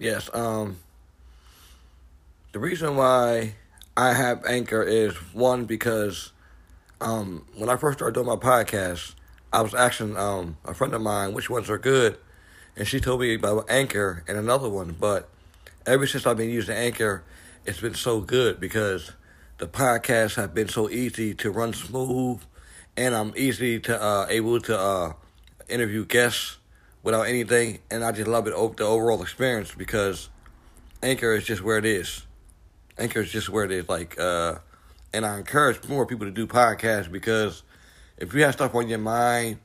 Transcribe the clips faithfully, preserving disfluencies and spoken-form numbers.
Yes, um, the reason why I have Anchor is, one, because um, when I first started doing my podcast, I was asking um, a friend of mine which ones are good, and she told me about Anchor and another one, but ever since I've been using Anchor, it's been so good because the podcasts have been so easy to run smooth, and I'm easy to uh, able to uh, interview guests without anything, and I just love it, the overall experience, because Anchor is just where it is. Anchor is just where it is. Like, uh, and I encourage more people to do podcasts, because if you have stuff on your mind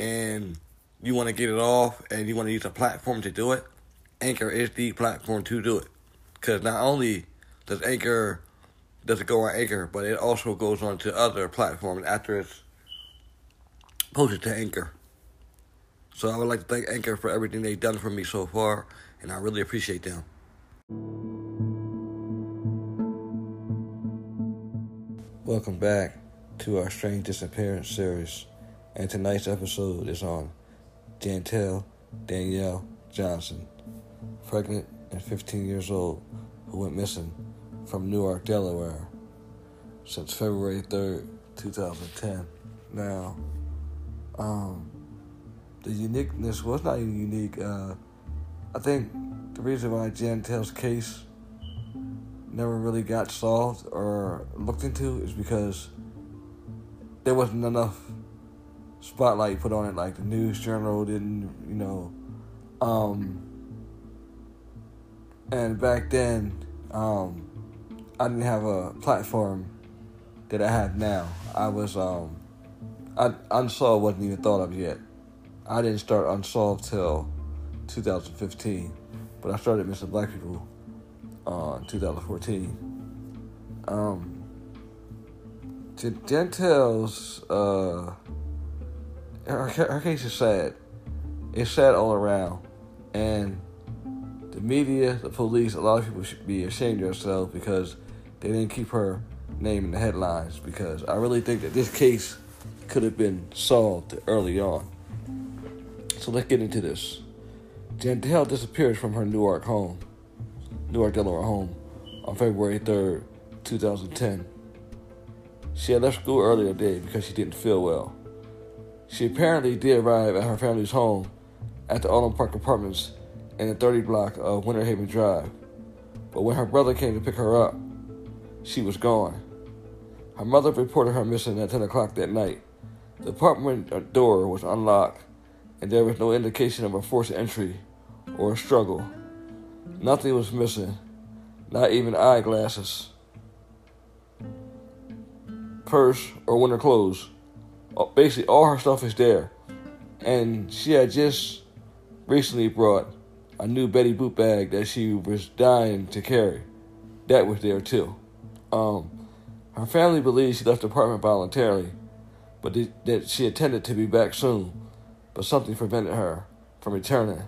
and you want to get it off and you want to use a platform to do it, Anchor is the platform to do it. Because not only does Anchor... does it go on Anchor, but it also goes on to other platforms after it's posted to Anchor. So I would like to thank Anchor for everything they've done for me so far, and I really appreciate them. Welcome back to our Strange Disappearance series, and tonight's episode is on Jantel Danielle Johnson, pregnant and fifteen years old, who went missing from Newark, Delaware, since February third, twenty ten. Now, um, the uniqueness was not even unique. Uh, I think the reason why Jantel's case never really got solved or looked into is because there wasn't enough spotlight put on it. Like, the news journal didn't, you know, um, and back then, um, I didn't have a platform that I have now. I was, um, I, Unsolved wasn't even thought of yet. I didn't start Unsolved till two thousand fifteen, but I started Missing Black People uh, in two thousand fourteen. Um, Jantel's, uh, her, her case is sad. It's sad all around, and the media, the police, a lot of people should be ashamed of themselves because they didn't keep her name in the headlines, because I really think that this case could have been solved early on. So let's get into this. Jantel disappeared from her Newark home, Newark, Delaware home, on February third, twenty ten. She had left school earlier that day because she didn't feel well. She apparently did arrive at her family's home at the Olum Park Apartments in the thirty block of Winter Haven Drive. But when her brother came to pick her up, she was gone. Her mother reported her missing at ten o'clock that night. The apartment door was unlocked, and there was no indication of a forced entry or a struggle. Nothing was missing, not even eyeglasses, purse, or winter clothes. Basically, all her stuff is there. And she had just recently brought a new Betty Boop bag that she was dying to carry. That was there too. Um, her family believes she left the apartment voluntarily, but th- that she intended to be back soon, but something prevented her from returning.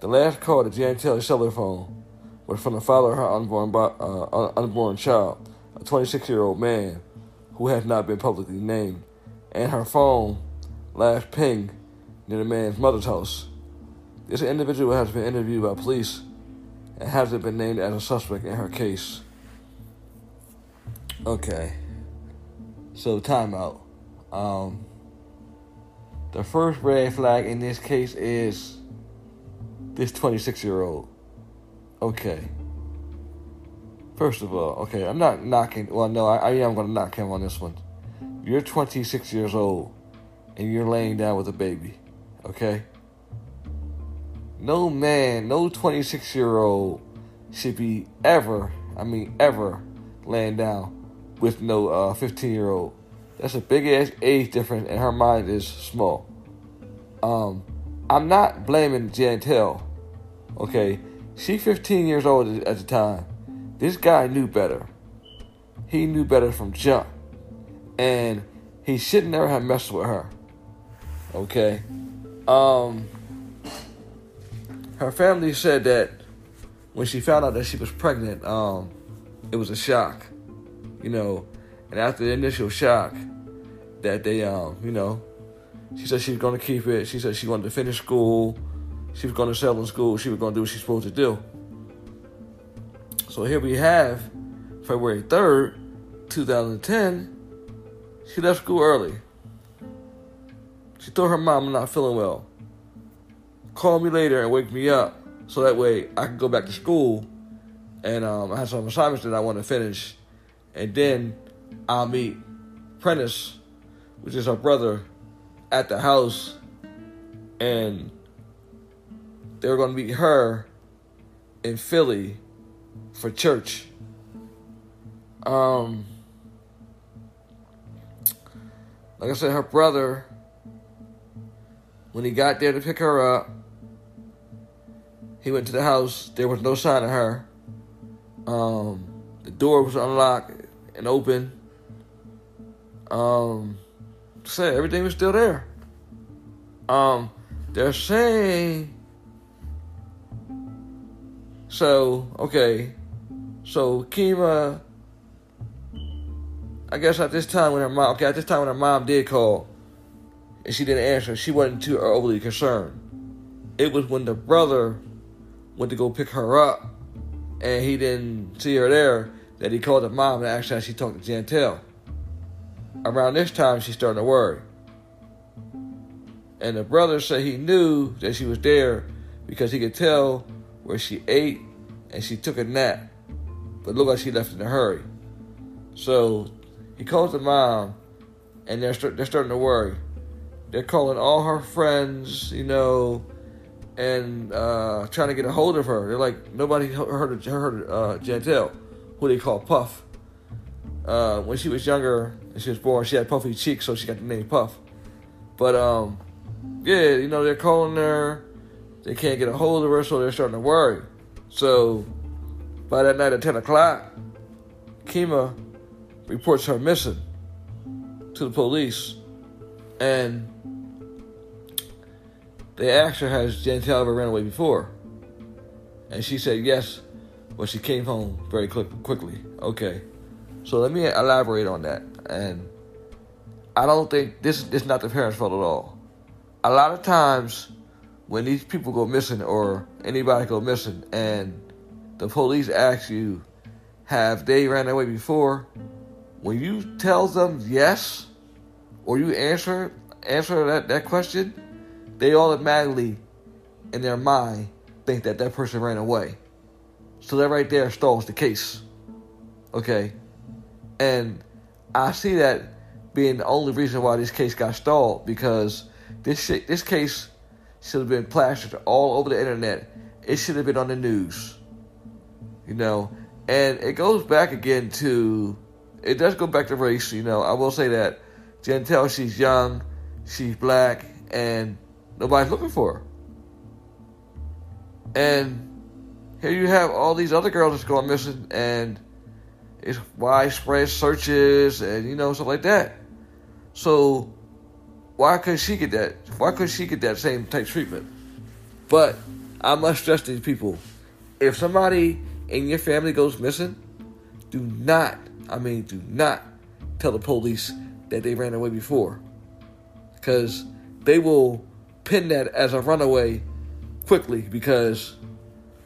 The last call to Jantel's cellular phone was from the father of her unborn, bo- uh, un- unborn child, a twenty-six-year-old man who has not been publicly named, and her phone last pinged near the man's mother's house. This individual has been interviewed by police and hasn't been named as a suspect in her case. Okay. So, timeout. Um, the first red flag in this case is this twenty-six-year-old. Okay. First of all, okay, I'm not knocking... Well, no, I, I am going to knock him on this one. You're twenty-six years old, and you're laying down with a baby. Okay? No man, no twenty-six-year-old should be ever, I mean ever, laying down with no uh, fifteen-year-old. That's a big-ass age difference, and her mind is small. Um, I'm not blaming Jantel, okay? She's fifteen years old at the time. This guy knew better. He knew better from jump. And he should never have messed with her, okay? Um... Her family said that when she found out that she was pregnant, um, it was a shock, you know. And after the initial shock, that they, um, you know, she said she was going to keep it. She said she wanted to finish school. She was going to sell in school. She was going to do what she's supposed to do. So here we have February third, twenty ten. She left school early. She told her mom, I'm not feeling well. Call me later and wake me up so that way I can go back to school and um, I have some assignments that I want to finish. And then I'll meet Prentice, which is her brother, at the house, and they were going to meet her in Philly for church. Um, like I said, her brother, when he got there to pick her up, he went to the house. There was no sign of her. Um, the door was unlocked and open. Um, said everything was still there. Um, they're saying, so, okay, so Kima, I guess at this time when her mom, okay, at this time when her mom did call and she didn't answer, she wasn't too overly concerned. It was when the brother went to go pick her up and he didn't see her there that he called the mom and asked how she talked to Jantel. Around this time, she's starting to worry. And the brother said he knew that she was there because he could tell where she ate and she took a nap. But it looked like she left in a hurry. So he calls the mom and they're, they're starting to worry. They're calling all her friends, you know, and uh, trying to get a hold of her. They're like, nobody heard of, heard of uh, Jantel, who they call Puff. Uh, when she was younger, and she was born, she had puffy cheeks, so she got the name Puff. But, um, yeah, you know, they're calling her. They can't get a hold of her, so they're starting to worry. So, by that night at ten o'clock, Kima reports her missing to the police. And they asked her, has Jantel ever ran away before? And she said yes, but she came home very quick- quickly. Okay. So let me elaborate on that. And I don't think this, this is not the parents' fault at all. A lot of times when these people go missing or anybody go missing and the police ask you, have they ran away before? When you tell them yes, or you answer answer that, that question, they automatically, in their mind, think that that person ran away. So that right there stalls the case. Okay? And I see that being the only reason why this case got stalled, because this shit, this case should have been plastered all over the internet. It should have been on the news, you know. And it goes back again to, it does go back to race, you know. I will say that Jantel, she's young, she's black, and nobody's looking for her. And here you have all these other girls that's going missing, and it's widespread searches and, you know, stuff like that. So why couldn't she get that? Why couldn't she get that same type of treatment? But I must stress to these people, if somebody in your family goes missing, do not, I mean, do not tell the police that they ran away before, because they will pin that as a runaway quickly, because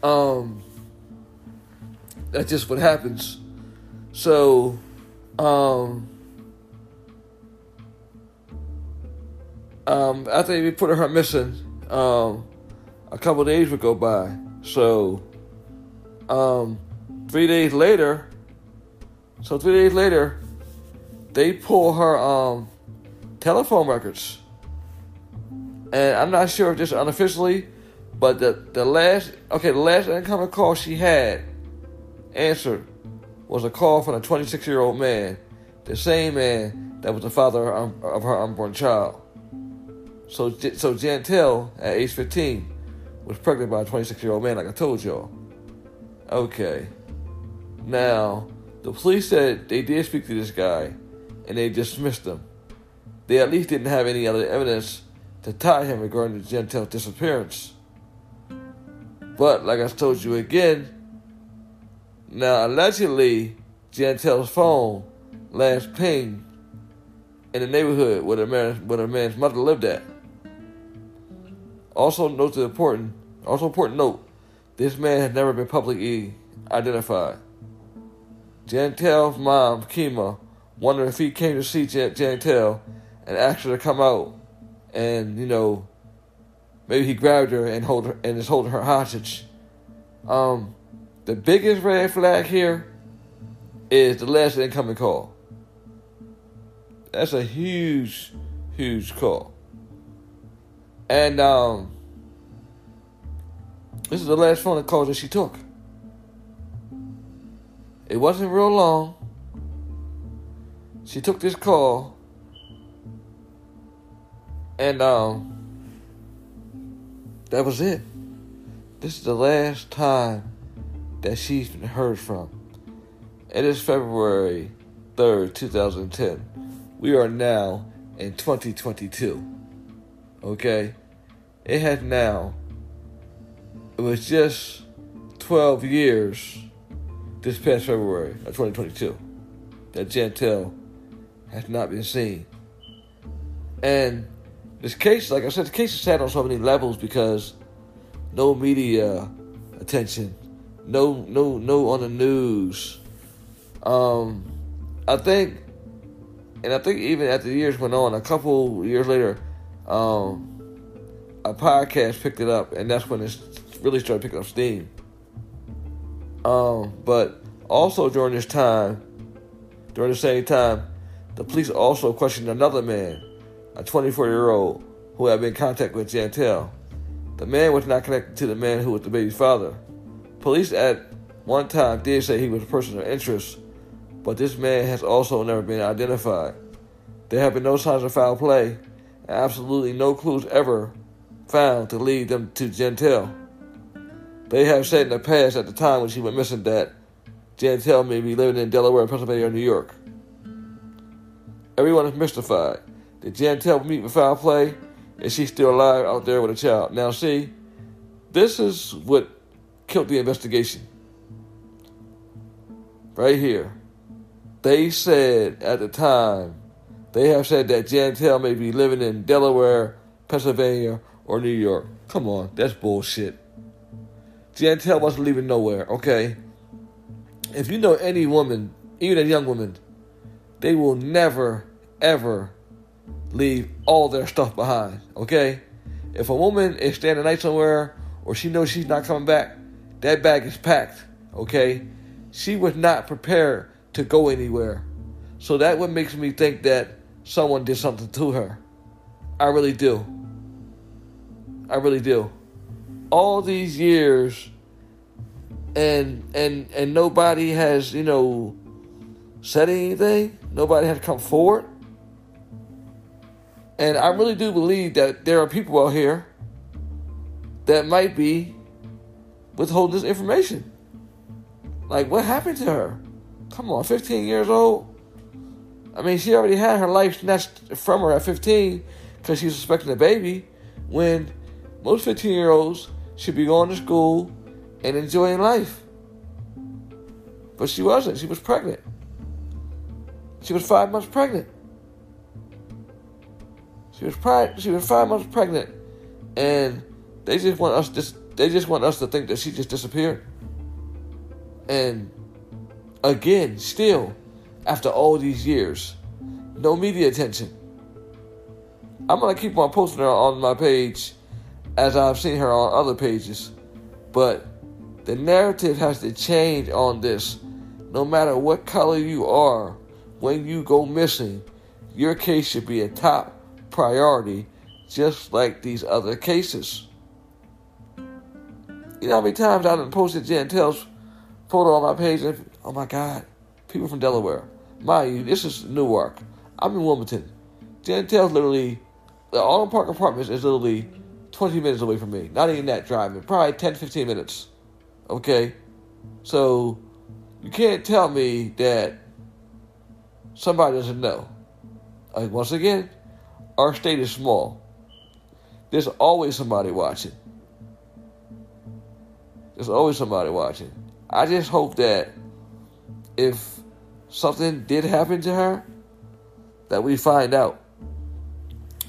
um, that's just what happens. So, um, um, after they reported her missing, um, a couple of days would go by. So, um, three days later, so three days later, they pull her, um, telephone records. And I'm not sure if this is unofficially, but the, the last, okay, the last incoming call she had answered was a call from a twenty-six-year-old man, the same man that was the father of her unborn child. So, so Jantel, at age fifteen, was pregnant by a twenty-six-year-old man, like I told y'all. Okay. Now, the police said they did speak to this guy, and they dismissed him. They at least didn't have any other evidence to tie him regarding the Jantel's disappearance. But, like I told you again, now, allegedly, Jantel's phone last pinged in the neighborhood where the man, where the man's mother lived at. Also, note the important Also important note, this man has never been publicly identified. Jantel's mom, Kima, wondered if he came to see Jan- Jantel and asked her to come out and, you know, maybe he grabbed her and hold her and is holding her hostage. Um, the biggest red flag here is the last incoming call. That's a huge, huge call. And um, this is the last phone call that she took. It wasn't real long. She took this call, and um, that was it. This is the last time that she's been heard from. It is February third, twenty ten. We are now in twenty twenty-two. Okay? It has now... It was just twelve years this past February of twenty twenty-two that Jantel has not been seen. And this case, like I said, the case is sad on so many levels because... No media attention. No, no, no on the news. Um, I think, and I think even after the years went on, a couple years later, um, a podcast picked it up, and that's when it really started picking up steam. Um, but also during this time, during the same time, the police also questioned another man, a twenty-four-year-old who had been in contact with Jantel. The man was not connected to the man who was the baby's father. Police at one time did say he was a person of interest, but this man has also never been identified. There have been no signs of foul play, and absolutely no clues ever found to lead them to Jantel. They have said in the past at the time when she went missing that Jantel may be living in Delaware, Pennsylvania, or New York. Everyone is mystified. Did Jantel meet with foul play? Is she still alive out there with a child? Now, see, this is what killed the investigation. Right here. They said at the time, they have said that Jantel may be living in Delaware, Pennsylvania, or New York. Come on, that's bullshit. Jantel wasn't leaving nowhere, okay? If you know any woman, even a young woman, they will never, ever leave all their stuff behind, okay? If a woman is staying the night somewhere or she knows she's not coming back, that bag is packed, okay? She was not prepared to go anywhere. So that what makes me think that someone did something to her. I really do. I really do. All these years and and and nobody has, you know, said anything. Nobody has come forward. And I really do believe that there are people out here that might be withholding this information. Like, what happened to her? Come on, fifteen years old? I mean, she already had her life snatched from her at fifteen because she was expecting a baby when most fifteen-year-olds should be going to school and enjoying life. But she wasn't. She was pregnant. She was five months pregnant. She was pri- She was five months pregnant, and they just want us. Dis- they just want us to think that she just disappeared. And again, still, after all these years, no media attention. I'm gonna keep on posting her on my page, as I've seen her on other pages. But the narrative has to change on this. No matter what color you are, when you go missing, your case should be a top priority, just like these other cases. You know how many times I done posted Jantel's photo on my page, and oh my God, people from Delaware. Mind you, this is Newark. I'm in Wilmington. Jantel's literally, the Olum Park Apartments is literally twenty minutes away from me. Not even that driving, probably ten, fifteen minutes. Okay? So, you can't tell me that somebody doesn't know. Like, once again, our state is small. There's always somebody watching. There's always somebody watching. I just hope that if something did happen to her, that we find out.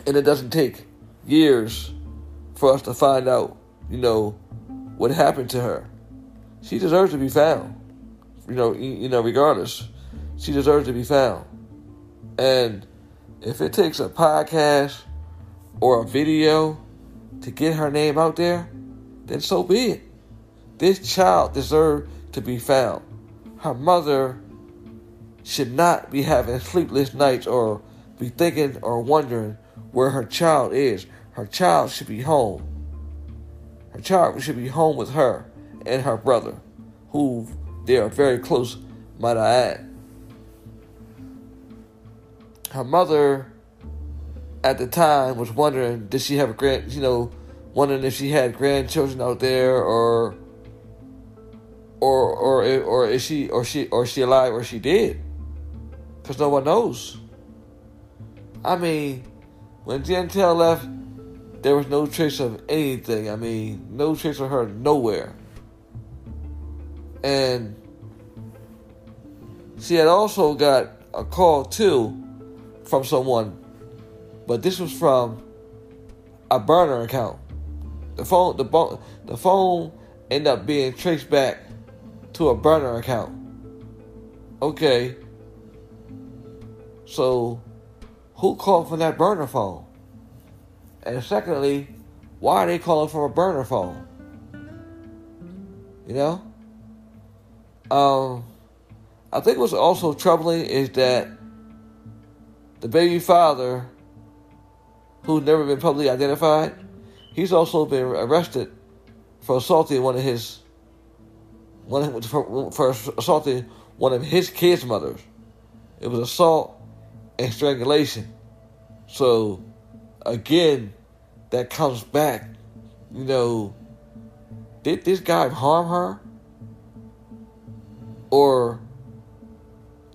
And it doesn't take years for us to find out you know, what happened to her. She deserves to be found. You know, you know, regardless, she deserves to be found. And if it takes a podcast or a video to get her name out there, then so be it. This child deserved to be found. Her mother should not be having sleepless nights or be thinking or wondering where her child is. Her child should be home. Her child should be home with her and her brother, who they are very close, might I add. Her mother, at the time, was wondering, did she have a grand, you know, wondering if she had grandchildren out there, or, or, or, or is she, or she, or she alive, or she dead? Because no one knows. I mean, when Jantel left, there was no trace of anything. I mean, no trace of her nowhere. And she had also got a call too from someone, but this was from a burner account. The phone, the, bo- the phone ended up being traced back to a burner account. Okay, so who called from that burner phone? And secondly, why are they calling from a burner phone? You know? Um, I think what's also troubling is that the baby father, who's never been publicly identified, he's also been arrested for assaulting one of his, one of, for, for assaulting one of his kids' mothers. It was assault and strangulation. So, again, that comes back. You know, did this guy harm her? Or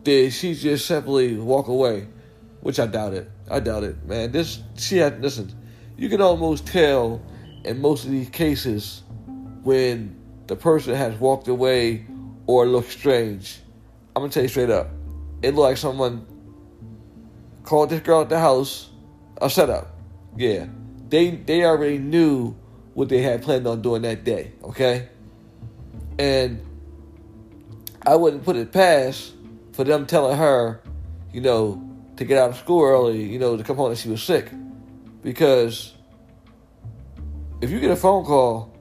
did she just simply walk away? Which I doubt it. I doubt it, man. This, she had, listen, you can almost tell in most of these cases when the person has walked away or looked strange. I'm going to tell you straight up. It looked like someone called this girl at the house a setup. Yeah. They, they already knew what they had planned on doing that day, okay? And I wouldn't put it past for them telling her, you know, to get out of school early, you know, to come home that she was sick. Because if you get a phone call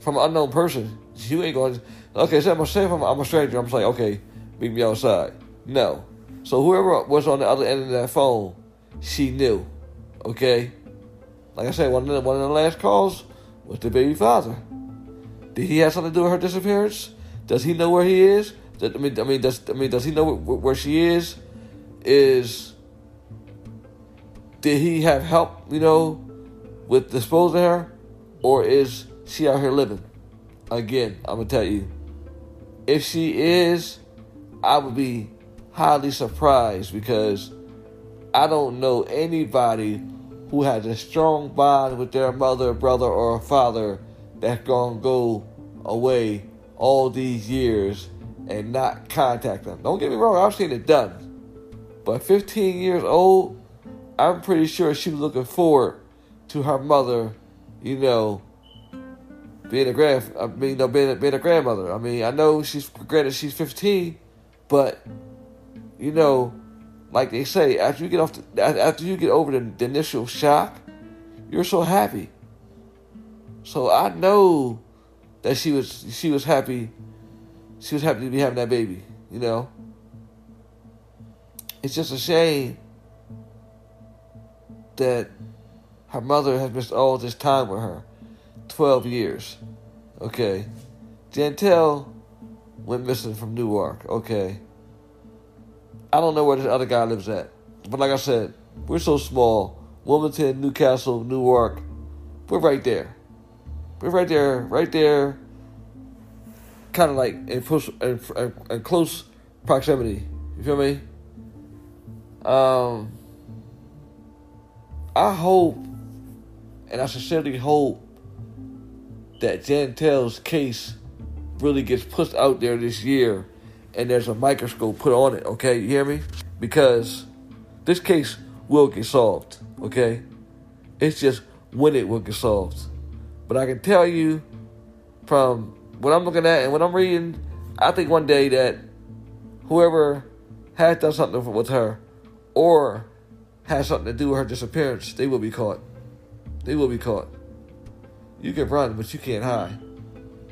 from an unknown person, you ain't going to, okay, so I'm a stranger, I'm a stranger, I'm like, okay, meet me outside. No. So whoever was on the other end of that phone, she knew, okay? Like I said, one of the, one of the last calls was the baby father. Did he have something to do with her disappearance? Does he know where he is? I mean, I mean, does, I mean, does he know where she is? Is, did he have help, you know, with disposing her? Or is she out here living? Again, I'm going to tell you, if she is, I would be highly surprised, because I don't know anybody who has a strong bond with their mother, brother, or father that's going to go away all these years and not contact them. Don't get me wrong, I've seen it done. But fifteen years old, I'm pretty sure she was looking forward to her mother, you know, being a grand, I mean, no, being a, being a grandmother. I mean, I know she's, granted she's fifteen, but you know, like they say, after you get off, the, after you get over the, the initial shock, you're so happy. So I know that she was, she was happy, she was happy to be having that baby, you know. It's just a shame that her mother has missed all this time with her. twelve years. Okay. Jantel went missing from Newark. Okay. I don't know where this other guy lives at. But like I said, we're so small. Wilmington, Newcastle, Newark. We're right there. We're right there. Right there. Kind of like in, push, in, in close proximity. You feel me? Um, I hope, and I sincerely hope, that Jantel's case really gets pushed out there this year and there's a microscope put on it, okay? You hear me? Because this case will get solved, okay? It's just when it will get solved. But I can tell you from what I'm looking at and what I'm reading, I think one day that whoever had done something with her or had something to do with her disappearance, they will be caught. They will be caught. You can run, but you can't hide.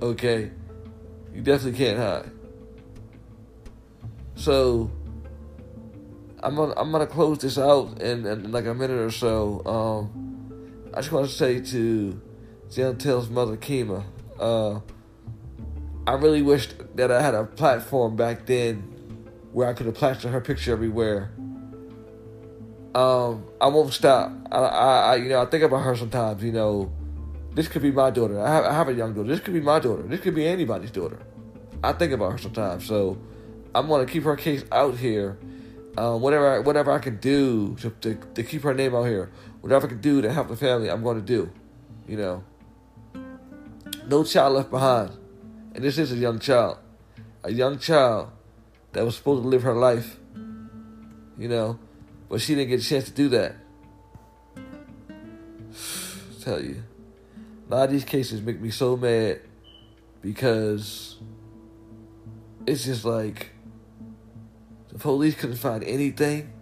Okay? You definitely can't hide. So, I'm gonna, I'm gonna close this out in, in like a minute or so. Um, I just want to say to Jantel's mother, Kima, uh, I really wished that I had a platform back then where I could have plastered her picture everywhere. Um, I won't stop. I, I, you know, I think about her sometimes. You know, this could be my daughter. I have, I have a young daughter. This could be my daughter. This could be anybody's daughter. I think about her sometimes. So, I'm gonna keep her case out here. Uh, whatever, I, whatever I can do to, to to keep her name out here, whatever I can do to help the family, I'm going to do. You know, no child left behind, and this is a young child, a young child that was supposed to live her life. You know, but she didn't get a chance to do that. I tell you, a lot of these cases make me so mad because it's just like. The police couldn't find anything.